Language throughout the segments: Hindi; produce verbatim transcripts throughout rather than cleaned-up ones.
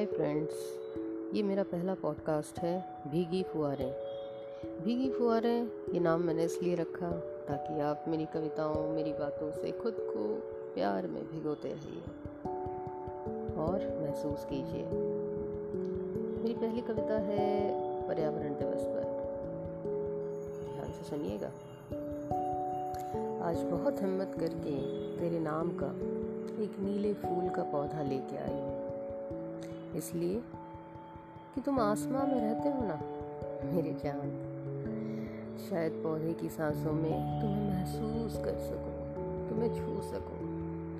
हाय फ्रेंड्स, ये मेरा पहला पॉडकास्ट है भीगी फुआरें। भीगी फुआरें ये नाम मैंने इसलिए रखा ताकि आप मेरी कविताओं, मेरी बातों से खुद को प्यार में भिगोते रहिए और महसूस कीजिए। मेरी पहली कविता है पर्यावरण दिवस पर, ध्यान से सुनिएगा। आज बहुत हिम्मत करके तेरे नाम का एक नीले फूल का पौधा लेके आई हूँ, इसलिए कि तुम आसमां में रहते हो ना मेरे जान। शायद पौधे की सांसों में तुम्हें महसूस कर सकूँ, तुम्हें छू सकूँ,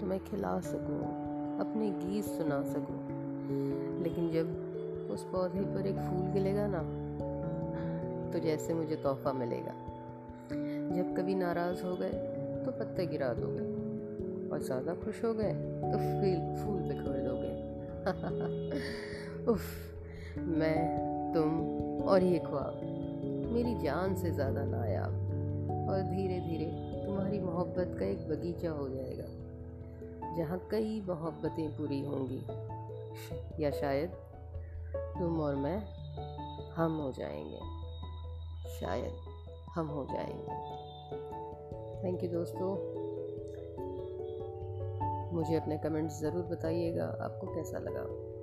तुम्हें खिला सकूँ, अपने गीत सुना सकूँ। लेकिन जब उस पौधे पर एक फूल खिलेगा ना, तो जैसे मुझे तोहफा मिलेगा। जब कभी नाराज़ हो गए तो पत्ते गिरा दोगे, और ज़्यादा खुश हो गए तो फूल फूल बिखोड़ दोगे। उफ, मैं, तुम और ये ख्वाब मेरी जान से ज़्यादा नायाब। और धीरे धीरे तुम्हारी मोहब्बत का एक बगीचा हो जाएगा, जहाँ कई मोहब्बतें पूरी होंगी, या शायद तुम और मैं हम हो जाएंगे, शायद हम हो जाएंगे। थैंक यू दोस्तों, मुझे अपने कमेंट्स ज़रूर बताइएगा आपको कैसा लगा।